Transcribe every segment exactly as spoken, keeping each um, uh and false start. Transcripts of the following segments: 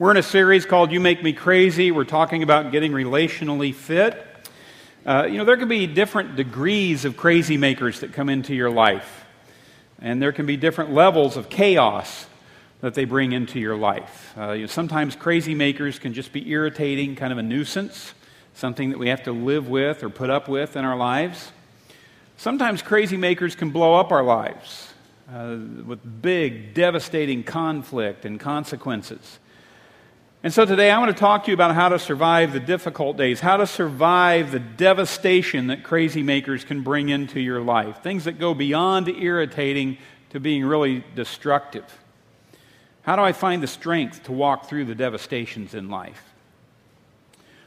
We're in a series called You Make Me Crazy. We're talking about getting relationally fit. Uh, you know, there can be different degrees of crazy makers that come into your life. And there can be different levels of chaos that they bring into your life. Uh, you know, sometimes crazy makers can just be irritating, kind of a nuisance, something that we have to live with or put up with in our lives. Sometimes crazy makers can blow up our lives uh, with big, devastating conflict and consequences. And so today I want to talk to you about how to survive the difficult days, how to survive the devastation that crazy makers can bring into your life, things that go beyond irritating to being really destructive. How do I find the strength to walk through the devastations in life?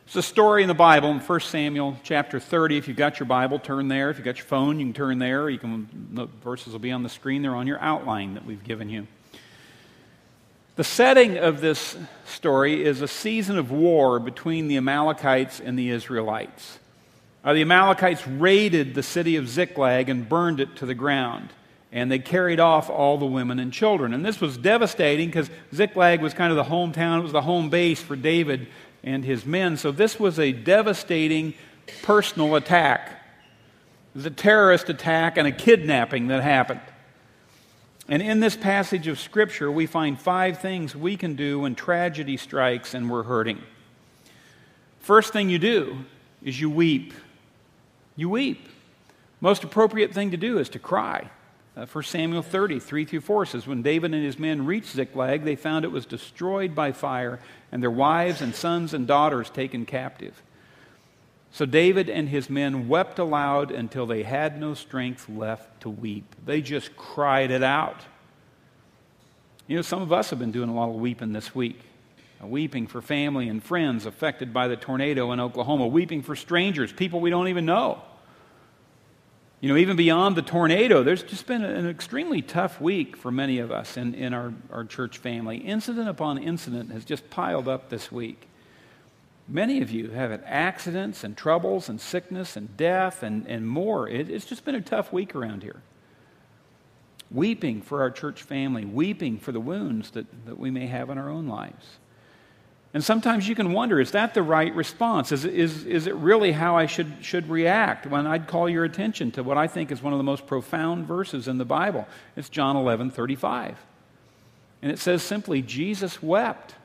It's a story in the Bible in First Samuel chapter thirty. If you've got your Bible, turn there. If you've got your phone, you can turn there. You can, the verses will be on the screen. They're on your outline that we've given you. The setting of this story is a season of war between the Amalekites and the Israelites. Uh, the Amalekites raided the city of Ziklag and burned it to the ground. And they carried off all the women and children. And this was devastating because Ziklag was kind of the hometown. It was the home base for David and his men. So this was a devastating personal attack. It was a terrorist attack and a kidnapping that happened. And in this passage of Scripture, we find five things we can do when tragedy strikes and we're hurting. First thing you do is you weep. You weep. Most appropriate thing to do is to cry. Uh, First Samuel thirty, three through four says, when David and his men reached Ziklag, they found it was destroyed by fire, and their wives and sons and daughters taken captive. So David and his men wept aloud until they had no strength left to weep. They just cried it out. You know, some of us have been doing a lot of weeping this week. Weeping for family and friends affected by the tornado in Oklahoma. Weeping for strangers, people we don't even know. You know, even beyond the tornado, there's just been an extremely tough week for many of us in, in our, our church family. Incident upon incident has just piled up this week. Many of you have had accidents and troubles and sickness and death and, and more. It, it's just been a tough week around here. Weeping for our church family, weeping for the wounds that, that we may have in our own lives. And sometimes you can wonder, is that the right response? Is, is, is it really how I should, should react? When I'd call your attention to what I think is one of the most profound verses in the Bible. It's John eleven thirty-five. And it says simply, Jesus wept.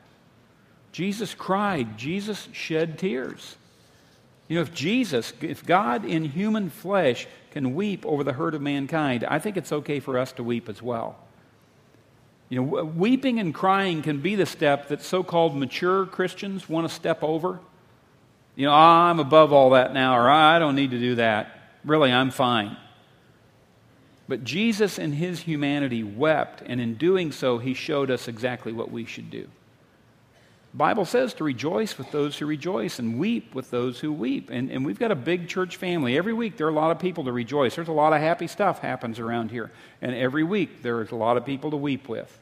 Jesus cried. Jesus shed tears. You know, if Jesus, if God in human flesh can weep over the hurt of mankind, I think it's okay for us to weep as well. You know, weeping and crying can be the step that so-called mature Christians want to step over. You know, ah, I'm above all that now, or ah, I don't need to do that. Really, I'm fine. But Jesus in his humanity wept, and in doing so, he showed us exactly what we should do. The Bible says to rejoice with those who rejoice and weep with those who weep. And, and we've got a big church family. Every week there are a lot of people to rejoice. There's a lot of happy stuff happens around here. And every week there's a lot of people to weep with.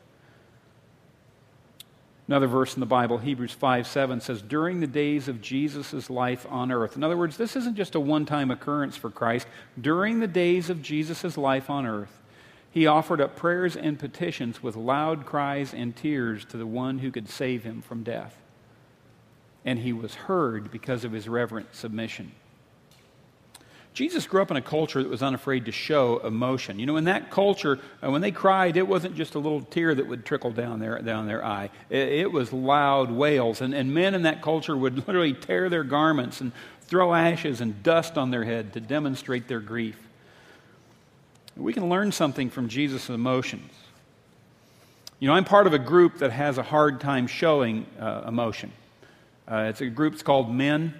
Another verse in the Bible, Hebrews five seven, says, during the days of Jesus' life on earth. In other words, this isn't just a one-time occurrence for Christ. During the days of Jesus' life on earth, he offered up prayers and petitions with loud cries and tears to the one who could save him from death. And he was heard because of his reverent submission. Jesus grew up in a culture that was unafraid to show emotion. You know, in that culture, when they cried, it wasn't just a little tear that would trickle down their, down their eye. It, it was loud wails. And, and men in that culture would literally tear their garments and throw ashes and dust on their head to demonstrate their grief. We can learn something from Jesus' emotions. You know, I'm part of a group that has a hard time showing uh, emotion. Uh, it's a group that's called Men.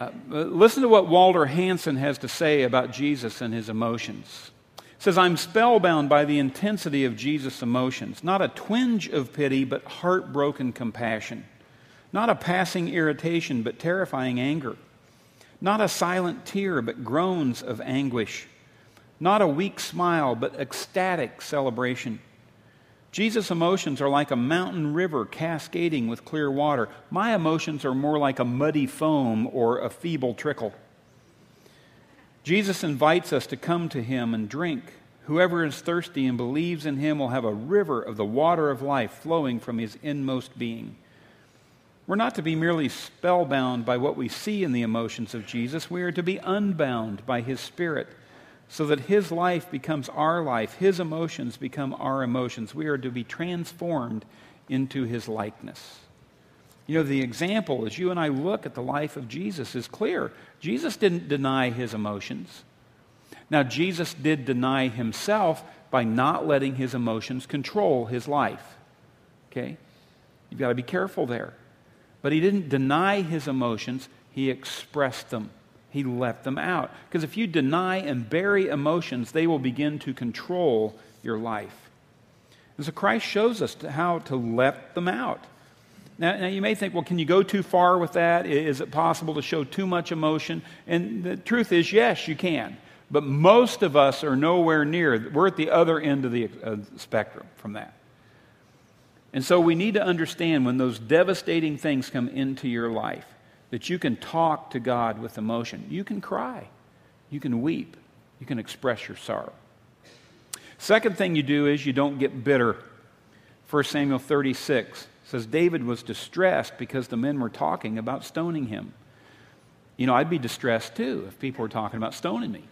Uh, listen to what Walter Hansen has to say about Jesus and his emotions. He says, I'm spellbound by the intensity of Jesus' emotions. Not a twinge of pity, but heartbroken compassion. Not a passing irritation, but terrifying anger. Not a silent tear, but groans of anguish. Not a weak smile, but ecstatic celebration. Jesus' emotions are like a mountain river cascading with clear water. My emotions are more like a muddy foam or a feeble trickle. Jesus invites us to come to him and drink, Whoever is thirsty and believes in him will have a river of the water of life flowing from his inmost being. We're not to be merely spellbound by what we see in the emotions of Jesus. We are to be unbound by his Spirit so that his life becomes our life, his emotions become our emotions. We are to be transformed into his likeness. You know, the example as you and I look at the life of Jesus is clear. Jesus didn't deny his emotions. Now, Jesus did deny himself by not letting his emotions control his life. Okay? You've got to be careful there. But he didn't deny his emotions. He expressed them. He left them out. Because if you deny and bury emotions, they will begin to control your life. And so Christ shows us how to let them out. Now, now, you may think, well, can you go too far with that? Is it possible to show too much emotion? And the truth is, yes, you can. But most of us are nowhere near. We're at the other end of the uh, spectrum from that. And so we need to understand when those devastating things come into your life, that you can talk to God with emotion. You can cry. You can weep. You can express your sorrow. Second thing you do is you don't get bitter. First Samuel thirty-six says David was distressed because the men were talking about stoning him. You know, I'd be distressed too if people were talking about stoning me.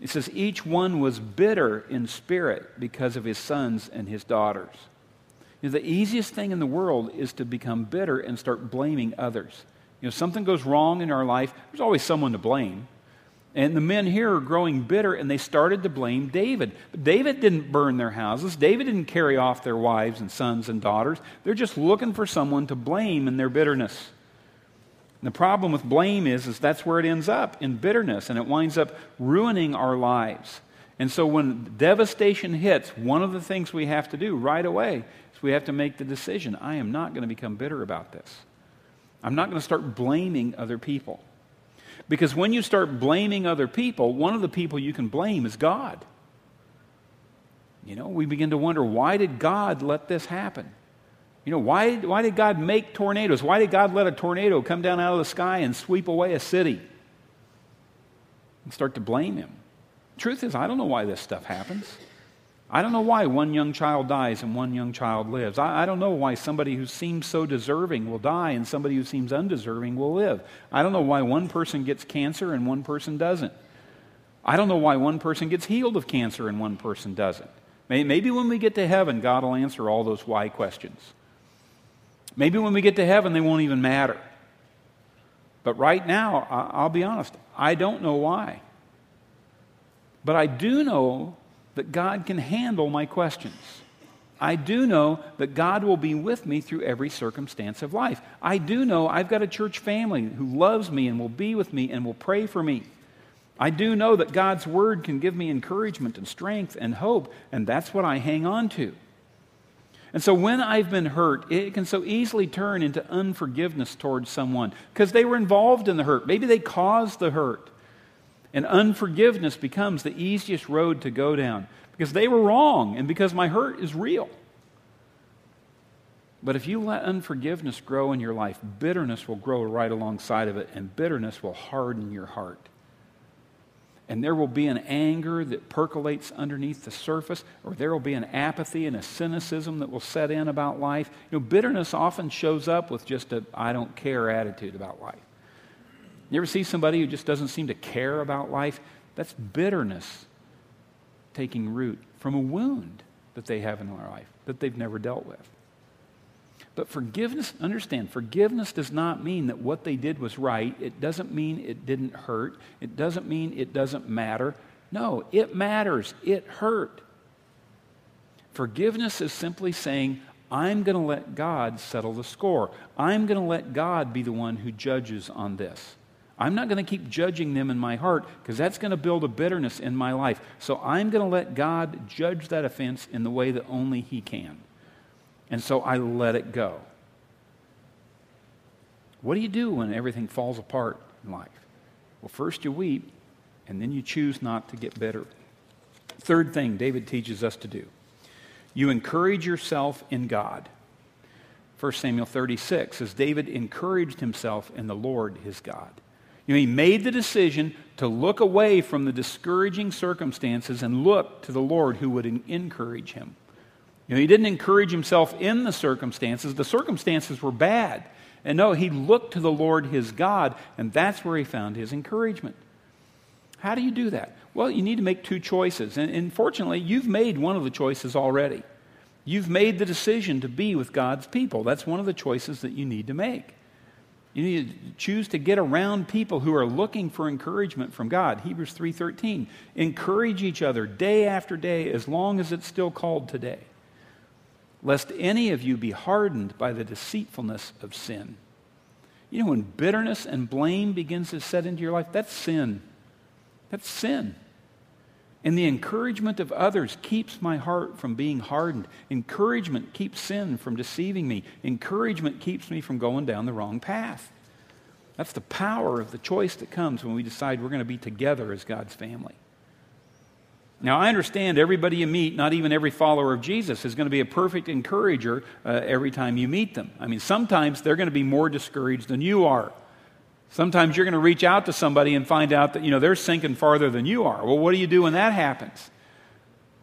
It says each one was bitter in spirit because of his sons and his daughters. You know, the easiest thing in the world is to become bitter and start blaming others. You know, something goes wrong in our life, there's always someone to blame. And the men here are growing bitter, and they started to blame David. But David didn't burn their houses. David didn't carry off their wives and sons and daughters. They're just looking for someone to blame in their bitterness. And the problem with blame is, is that's where it ends up, in bitterness, and it winds up ruining our lives. And so when devastation hits, one of the things we have to do right away is we have to make the decision, I am not going to become bitter about this. I'm not going to start blaming other people. Because when you start blaming other people, one of the people you can blame is God. You know, we begin to wonder, why did God let this happen? You know, why, why did God make tornadoes? Why did God let a tornado come down out of the sky and sweep away a city? And start to blame him. The truth is, I don't know why this stuff happens. I don't know why one young child dies and one young child lives. I, I don't know why somebody who seems so deserving will die and somebody who seems undeserving will live. I don't know why one person gets cancer and one person doesn't. I don't know why one person gets healed of cancer and one person doesn't. Maybe when we get to heaven, God will answer all those why questions. Maybe when we get to heaven, they won't even matter. But right now, I, I'll be honest, I don't know why. But I do know that God can handle my questions. I do know that God will be with me through every circumstance of life. I do know I've got a church family who loves me and will be with me and will pray for me. I do know that God's word can give me encouragement and strength and hope, and that's what I hang on to. And so when I've been hurt, it can so easily turn into unforgiveness towards someone because they were involved in the hurt. Maybe they caused the hurt. And unforgiveness becomes the easiest road to go down because they were wrong and because my hurt is real. But if you let unforgiveness grow in your life, bitterness will grow right alongside of it, and bitterness will harden your heart. And there will be an anger that percolates underneath the surface, or there will be an apathy and a cynicism that will set in about life. You know, bitterness often shows up with just a I don't care attitude about life. You ever see somebody who just doesn't seem to care about life? That's bitterness taking root from a wound that they have in their life that they've never dealt with. But forgiveness, understand, forgiveness does not mean that what they did was right. It doesn't mean it didn't hurt. It doesn't mean it doesn't matter. No, it matters. It hurt. Forgiveness is simply saying, I'm going to let God settle the score. I'm going to let God be the one who judges on this. I'm not going to keep judging them in my heart because that's going to build a bitterness in my life. So I'm going to let God judge that offense in the way that only he can. And so I let it go. What do you do when everything falls apart in life? Well, first you weep, and then you choose not to get bitter. Third thing David teaches us to do. You encourage yourself in God. First Samuel thirty-six says David encouraged himself in the Lord his God. He made the decision to look away from the discouraging circumstances and look to the Lord who would encourage him. You know, he didn't encourage himself in the circumstances. The circumstances were bad. And no, he looked to the Lord his God, and that's where he found his encouragement. How do you do that? Well, you need to make two choices. And, and fortunately, you've made one of the choices already. You've made the decision to be with God's people. That's one of the choices that you need to make. You need to choose to get around people who are looking for encouragement from God. Hebrews three thirteen, encourage each other day after day as long as it's still called today, lest any of you be hardened by the deceitfulness of sin. You know, when bitterness and blame begins to set into your life, that's sin. That's sin. And the encouragement of others keeps my heart from being hardened. Encouragement keeps sin from deceiving me. Encouragement keeps me from going down the wrong path. That's the power of the choice that comes when we decide we're going to be together as God's family. Now, I understand everybody you meet, not even every follower of Jesus, is going to be a perfect encourager uh, every time you meet them. I mean, sometimes they're going to be more discouraged than you are. Sometimes you're going to reach out to somebody and find out that, you know, they're sinking farther than you are. Well, what do you do when that happens?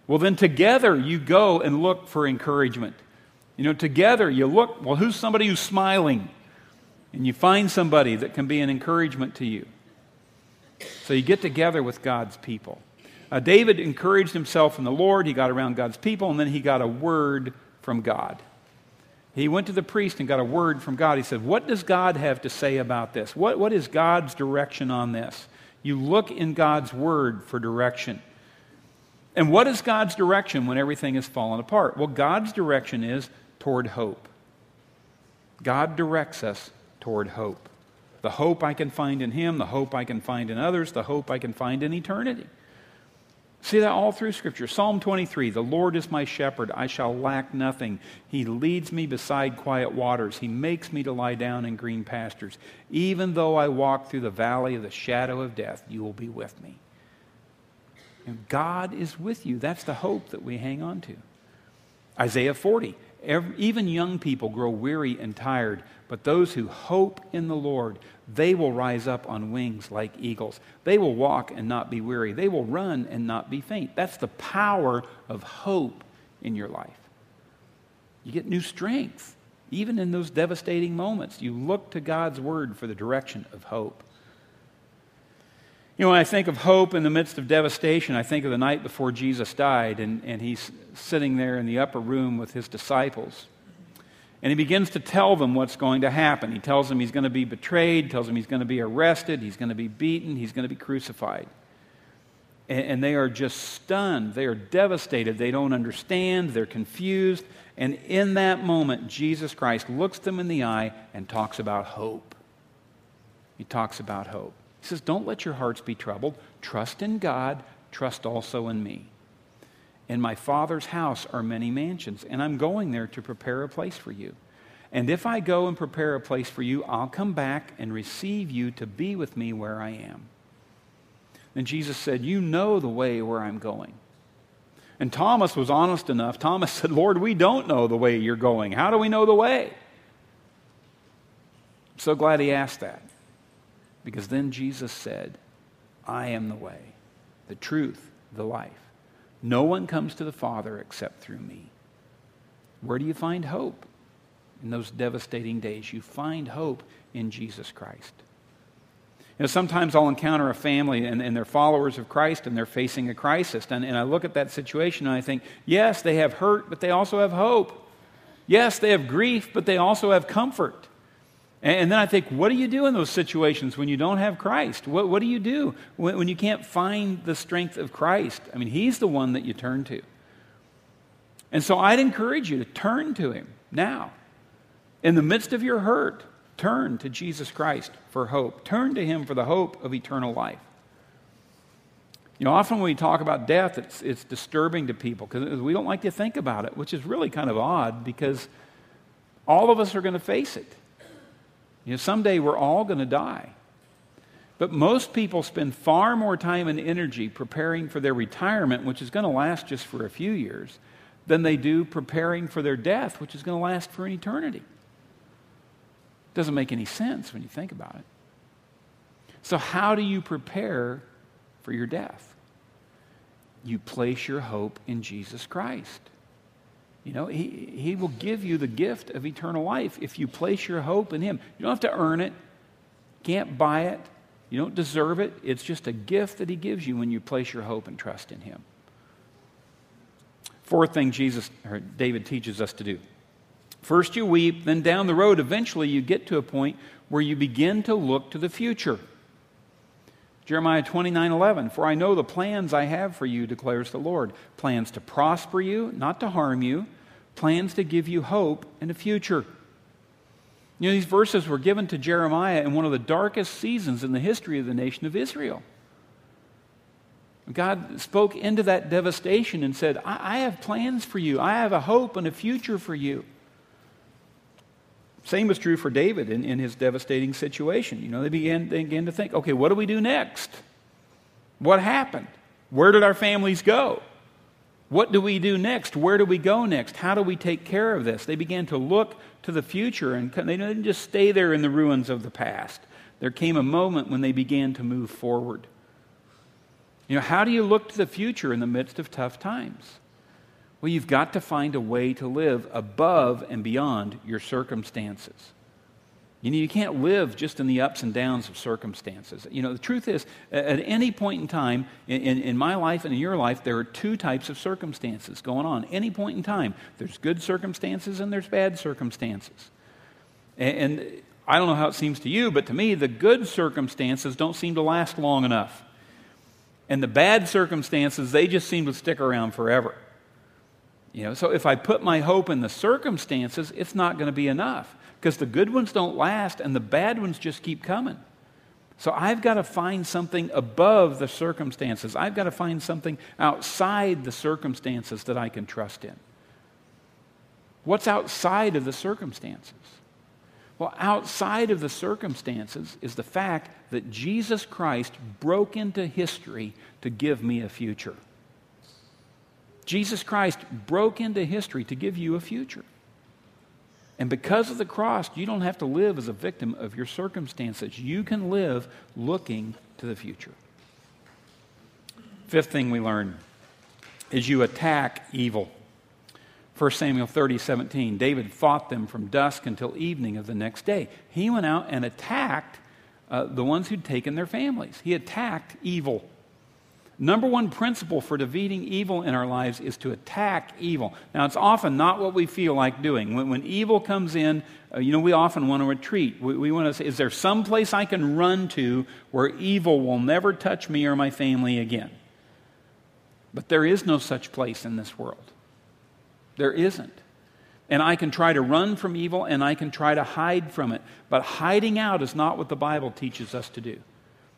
Well, then together you go and look for encouragement. You know, together you look, well, who's somebody who's smiling? And you find somebody that can be an encouragement to you. So you get together with God's people. Uh, David encouraged himself in the Lord. He got around God's people, and then he got a word from God. He went to the priest and got a word from God. He said, what does God have to say about this? What, what is God's direction on this? You look in God's word for direction. And what is God's direction when everything is fallen apart? Well, God's direction is toward hope. God directs us toward hope. The hope I can find in Him, the hope I can find in others, the hope I can find in eternity. See that all through Scripture. Psalm twenty-three, the Lord is my shepherd, I shall lack nothing. He leads me beside quiet waters. He makes me to lie down in green pastures. Even though I walk through the valley of the shadow of death, you will be with me. And God is with you. That's the hope that we hang on to. Isaiah forty, even young people grow weary and tired, but those who hope in the Lord, they will rise up on wings like eagles. They will walk and not be weary. They will run and not be faint. That's the power of hope in your life. You get new strength, even in those devastating moments. You look to God's word for the direction of hope. You know, when I think of hope in the midst of devastation, I think of the night before Jesus died, and, and he's sitting there in the upper room with his disciples. And he begins to tell them what's going to happen. He tells them he's going to be betrayed, tells them he's going to be arrested, he's going to be beaten, he's going to be crucified. And, and they are just stunned. They are devastated. They don't understand. They're confused. And in that moment, Jesus Christ looks them in the eye and talks about hope. He talks about hope. He says, don't let your hearts be troubled. Trust in God. Trust also in me. In my Father's house are many mansions, and I'm going there to prepare a place for you. And if I go and prepare a place for you, I'll come back and receive you to be with me where I am. Then Jesus said, you know the way where I'm going. And Thomas was honest enough. Thomas said, Lord, we don't know the way you're going. How do we know the way? I'm so glad he asked that. Because then Jesus said, I am the way, the truth, the life. No one comes to the Father except through me. Where do you find hope? In those devastating days, you find hope in Jesus Christ. You know, sometimes I'll encounter a family and, and they're followers of Christ and they're facing a crisis. And, and I look at that situation and I think, yes, they have hurt, but they also have hope. Yes, they have grief, but they also have comfort. And then I think, what do you do in those situations when you don't have Christ? What, what do you do when, when you can't find the strength of Christ? I mean, He's the one that you turn to. And so I'd encourage you to turn to Him now. In the midst of your hurt, turn to Jesus Christ for hope. Turn to Him for the hope of eternal life. You know, often when we talk about death, it's, it's disturbing to people because we don't like to think about it, which is really kind of odd because all of us are going to face it. You know, someday we're all going to die. But most people spend far more time and energy preparing for their retirement, which is going to last just for a few years, than they do preparing for their death, which is going to last for an eternity. Doesn't make any sense when you think about it. So how do you prepare for your death? You place your hope in Jesus Christ. You know, he, he will give you the gift of eternal life if you place your hope in him. You don't have to earn it. Can't buy it. You don't deserve it. It's just a gift that he gives you when you place your hope and trust in him. Fourth thing Jesus or David teaches us to do. First you weep, then down the road, eventually you get to a point where you begin to look to the future. Jeremiah twenty-nine eleven, for I know the plans I have for you, declares the Lord, plans to prosper you, not to harm you, plans to give you hope and a future. You know, these verses were given to Jeremiah in one of the darkest seasons in the history of the nation of Israel. God spoke into that devastation and said, I, I have plans for you. I have a hope and a future for you. Same was true for David in, in his devastating situation. You know, they began, they began to think, okay, what do we do next? What happened? Where did our families go? What do we do next? Where do we go next? How do we take care of this? They began to look to the future, and they didn't just stay there in the ruins of the past. There came a moment when they began to move forward. You know, how do you look to the future in the midst of tough times? Well, you've got to find a way to live above and beyond your circumstances. You know, you can't live just in the ups and downs of circumstances. You know, the truth is, at any point in time, in, in, in my life and in your life, there are two types of circumstances going on. Any point in time, there's good circumstances and there's bad circumstances. And, and I don't know how it seems to you, but to me, the good circumstances don't seem to last long enough. And the bad circumstances, they just seem to stick around forever. You know, so if I put my hope in the circumstances, it's not going to be enough because the good ones don't last and the bad ones just keep coming. So I've got to find something above the circumstances. I've got to find something outside the circumstances that I can trust in. What's outside of the circumstances? Well, outside of the circumstances is the fact that Jesus Christ broke into history to give me a future. Jesus Christ broke into history to give you a future. And because of the cross, you don't have to live as a victim of your circumstances. You can live looking to the future. Fifth thing we learn is you attack evil. First Samuel thirty seventeen, David fought them from dusk until evening of the next day. He went out and attacked uh, the ones who'd taken their families. He attacked evil. Number one principle for defeating evil in our lives is to attack evil. Now, it's often not what we feel like doing. When, when evil comes in, uh, you know, we often want to retreat. We, we want to say, is there some place I can run to where evil will never touch me or my family again? But there is no such place in this world. There isn't. And I can try to run from evil and I can try to hide from it. But hiding out is not what the Bible teaches us to do.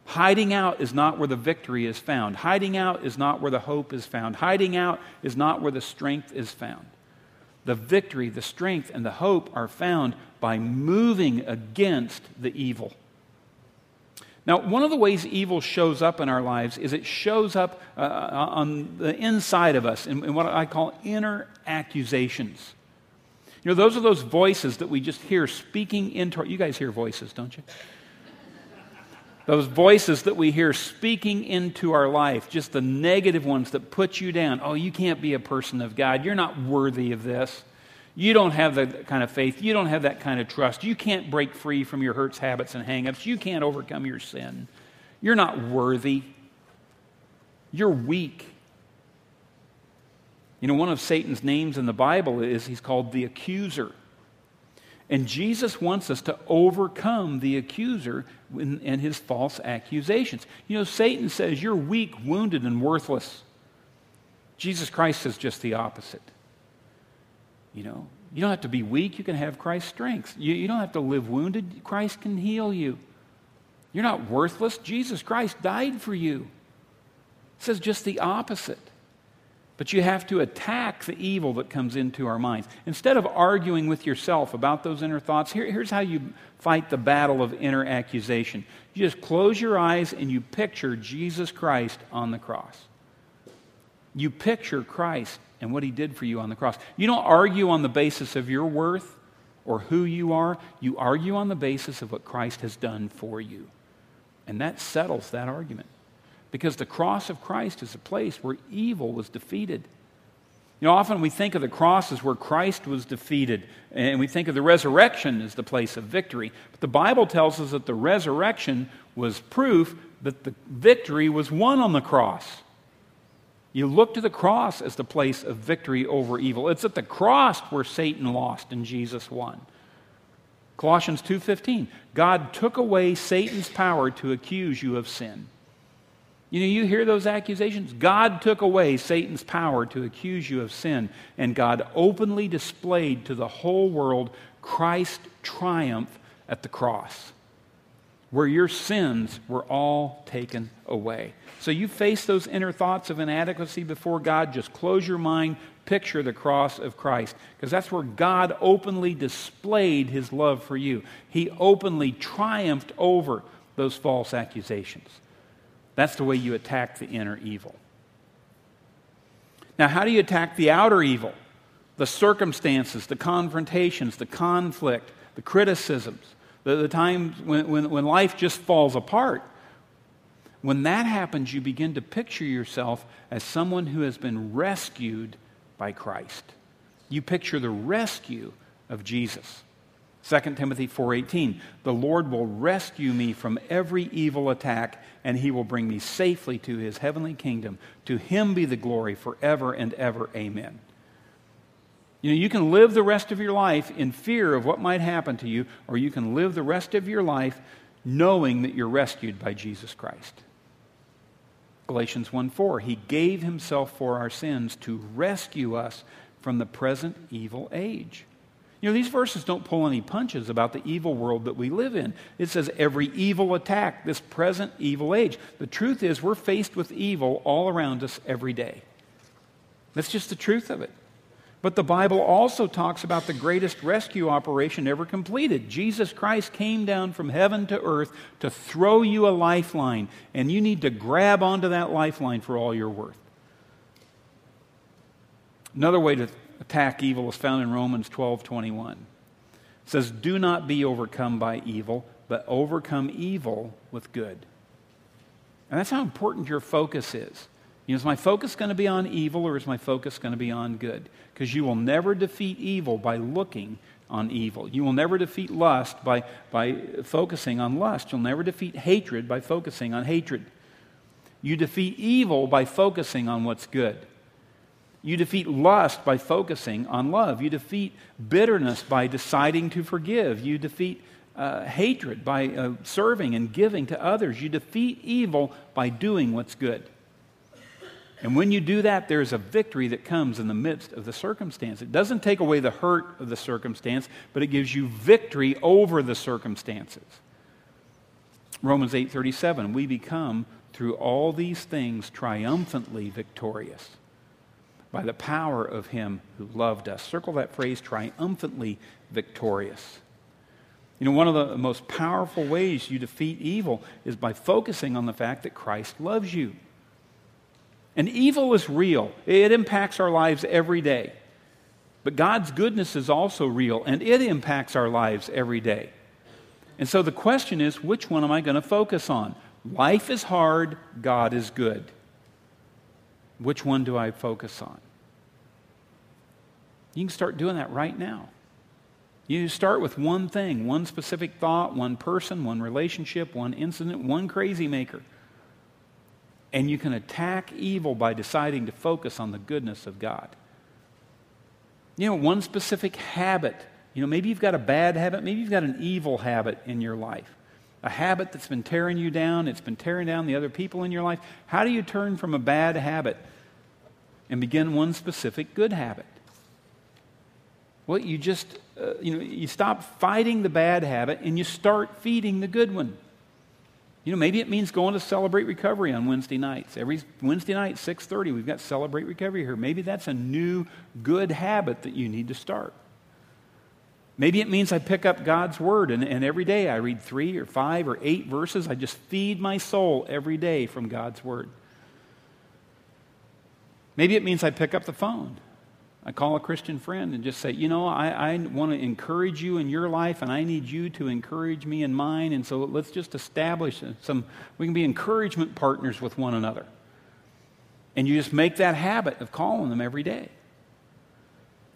Hiding out is not where the victory is found. Hiding out is not where the hope is found. Hiding out is not where the strength is found. The victory, the strength, and the hope are found by moving against the evil. Now, one of the ways evil shows up in our lives is it shows up uh, on the inside of us in, in what I call inner accusations. You know, those are those voices that we just hear speaking into our... You guys hear voices, don't you? Those voices that we hear speaking into our life, just the negative ones that put you down. Oh, you can't be a person of God. You're not worthy of this. You don't have that kind of faith. You don't have that kind of trust. You can't break free from your hurts, habits, and hang-ups. You can't overcome your sin. You're not worthy. You're weak. You know, one of Satan's names in the Bible is he's called the accuser. And Jesus wants us to overcome the accuser and his false accusations. You know, Satan says, you're weak, wounded, and worthless. Jesus Christ says just the opposite. You know, you don't have to be weak. You can have Christ's strength. You, you don't have to live wounded. Christ can heal you. You're not worthless. Jesus Christ died for you. It says just the opposite. But you have to attack the evil that comes into our minds. Instead of arguing with yourself about those inner thoughts, here, here's how you fight the battle of inner accusation. You just close your eyes and you picture Jesus Christ on the cross. You picture Christ and what he did for you on the cross. You don't argue on the basis of your worth or who you are. You argue on the basis of what Christ has done for you. And that settles that argument. Because the cross of Christ is a place where evil was defeated. You know, often we think of the cross as where Christ was defeated, and we think of the resurrection as the place of victory. But the Bible tells us that the resurrection was proof that the victory was won on the cross. You look to the cross as the place of victory over evil. It's at the cross where Satan lost and Jesus won. Colossians two fifteen, God took away Satan's power to accuse you of sin. You know, you hear those accusations? God took away Satan's power to accuse you of sin, and God openly displayed to the whole world Christ's triumph at the cross, where your sins were all taken away. So you face those inner thoughts of inadequacy before God, just close your mind, picture the cross of Christ, because that's where God openly displayed his love for you. He openly triumphed over those false accusations. That's the way you attack the inner evil. Now, how do you attack the outer evil? The circumstances, the confrontations, the conflict, the criticisms, the, the times when, when, when life just falls apart. When that happens, you begin to picture yourself as someone who has been rescued by Christ. You picture the rescue of Jesus. Second Timothy four eighteen, the Lord will rescue me from every evil attack, and he will bring me safely to his heavenly kingdom. To him be the glory forever and ever. Amen. You know, you can live the rest of your life in fear of what might happen to you, or you can live the rest of your life knowing that you're rescued by Jesus Christ. Galatians one four, he gave himself for our sins to rescue us from the present evil age. You know, these verses don't pull any punches about the evil world that we live in. It says every evil attack, this present evil age. The truth is we're faced with evil all around us every day. That's just the truth of it. But the Bible also talks about the greatest rescue operation ever completed. Jesus Christ came down from heaven to earth to throw you a lifeline, and you need to grab onto that lifeline for all you're worth. Another way to attack evil is found in Romans twelve twenty-one. It says, do not be overcome by evil, but overcome evil with good. And that's how important your focus is. You know, is my focus going to be on evil, or is my focus going to be on good? Because you will never defeat evil by looking on evil. You will never defeat lust by, by focusing on lust. You'll never defeat hatred by focusing on hatred. You defeat evil by focusing on what's good. You defeat lust by focusing on love. You defeat bitterness by deciding to forgive. You defeat uh, hatred by uh, serving and giving to others. You defeat evil by doing what's good. And when you do that, there is a victory that comes in the midst of the circumstance. It doesn't take away the hurt of the circumstance, but it gives you victory over the circumstances. Romans eight thirty-seven, we become through all these things triumphantly victorious by the power of him who loved us. Circle that phrase, triumphantly victorious. You know, one of the most powerful ways you defeat evil is by focusing on the fact that Christ loves you. And evil is real. It impacts our lives every day. But God's goodness is also real, and it impacts our lives every day. And so the question is, which one am I going to focus on? Life is hard, God is good. Which one do I focus on? You can start doing that right now. You start with one thing, one specific thought, one person, one relationship, one incident, one crazy maker. And you can attack evil by deciding to focus on the goodness of God. You know, one specific habit. You know, maybe you've got a bad habit. Maybe you've got an evil habit in your life. A habit that's been tearing you down. It's been tearing down the other people in your life. How do you turn from a bad habit and begin one specific good habit? Well, you just, uh, you know, you stop fighting the bad habit and you start feeding the good one. You know, maybe it means going to Celebrate Recovery on Wednesday nights. Every Wednesday night, six thirty, we've got Celebrate Recovery here. Maybe that's a new good habit that you need to start. Maybe it means I pick up God's Word, and, and every day I read three or five or eight verses. I just feed my soul every day from God's Word. Maybe it means I pick up the phone. I call a Christian friend and just say, you know, I, I want to encourage you in your life, and I need you to encourage me in mine, and so let's just establish some, we can be encouragement partners with one another. And you just make that habit of calling them every day.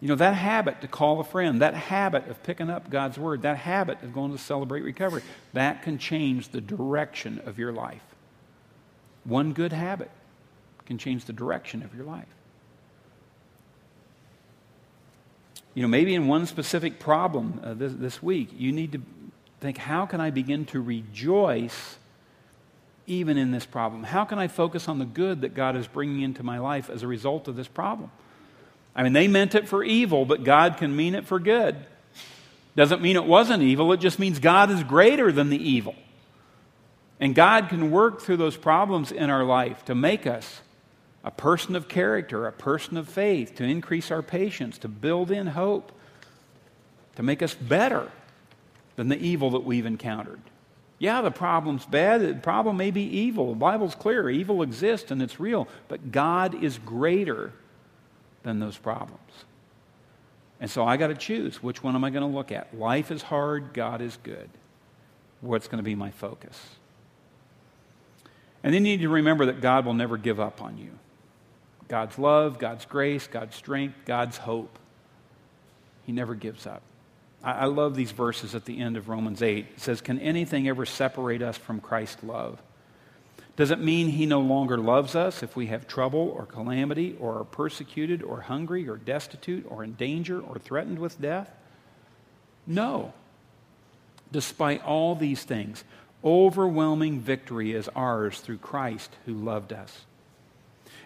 You know, that habit to call a friend, that habit of picking up God's Word, that habit of going to Celebrate Recovery, that can change the direction of your life. One good habit can change the direction of your life. You know, maybe in one specific problem uh, this, this week, you need to think, how can I begin to rejoice even in this problem? How can I focus on the good that God is bringing into my life as a result of this problem? I mean, they meant it for evil, but God can mean it for good. Doesn't mean it wasn't evil. It just means God is greater than the evil. And God can work through those problems in our life to make us a person of character, a person of faith, to increase our patience, to build in hope, to make us better than the evil that we've encountered. Yeah, the problem's bad. The problem may be evil. The Bible's clear. Evil exists and it's real. But God is greater than those problems. And so I got to choose, which one am I going to look at? Life is hard, God is good. What's going to be my focus? And then you need to remember that God will never give up on you. God's love, God's grace, God's strength, God's hope. He never gives up. I, I love these verses at the end of Romans eight. It says, can anything ever separate us from Christ's love? Does it mean he no longer loves us if we have trouble or calamity or are persecuted or hungry or destitute or in danger or threatened with death? No. Despite all these things, overwhelming victory is ours through Christ who loved us.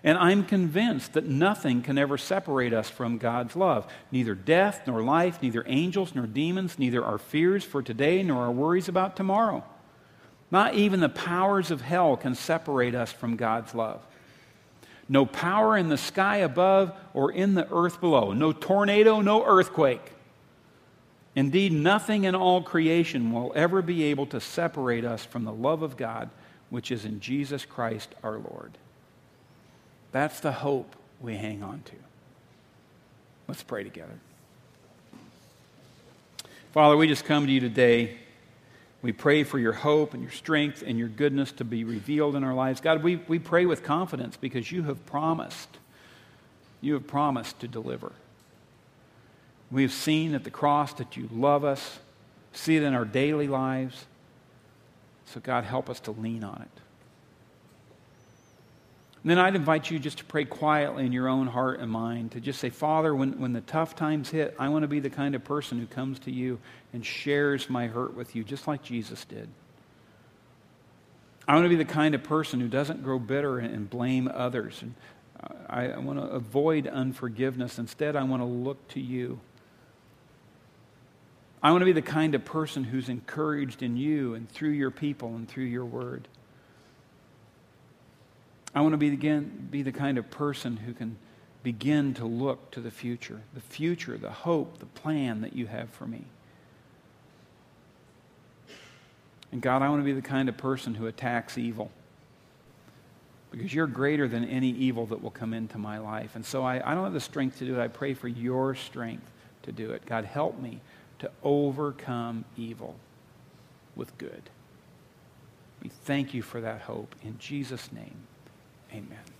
And I'm convinced that nothing can ever separate us from God's love. Neither death nor life, neither angels nor demons, neither our fears for today nor our worries about tomorrow. Not even the powers of hell can separate us from God's love. No power in the sky above or in the earth below. No tornado, no earthquake. Indeed, nothing in all creation will ever be able to separate us from the love of God, which is in Jesus Christ our Lord. That's the hope we hang on to. Let's pray together. Father, we just come to you today. We pray for your hope and your strength and your goodness to be revealed in our lives. God, we, we pray with confidence because you have promised. You have promised to deliver. We have seen at the cross that you love us. See it in our daily lives. So God, help us to lean on it. And then I'd invite you just to pray quietly in your own heart and mind, to just say, Father, when, when the tough times hit, I want to be the kind of person who comes to you and shares my hurt with you, just like Jesus did. I want to be the kind of person who doesn't grow bitter and, and blame others. And I, I want to avoid unforgiveness. Instead, I want to look to you. I want to be the kind of person who's encouraged in you and through your people and through your word. I want to be, again, be the kind of person who can begin to look to the future, the future, the hope, the plan that you have for me. And God, I want to be the kind of person who attacks evil because you're greater than any evil that will come into my life. And so I, I don't have the strength to do it. I pray for your strength to do it. God, help me to overcome evil with good. We thank you for that hope. In Jesus' name. Amen.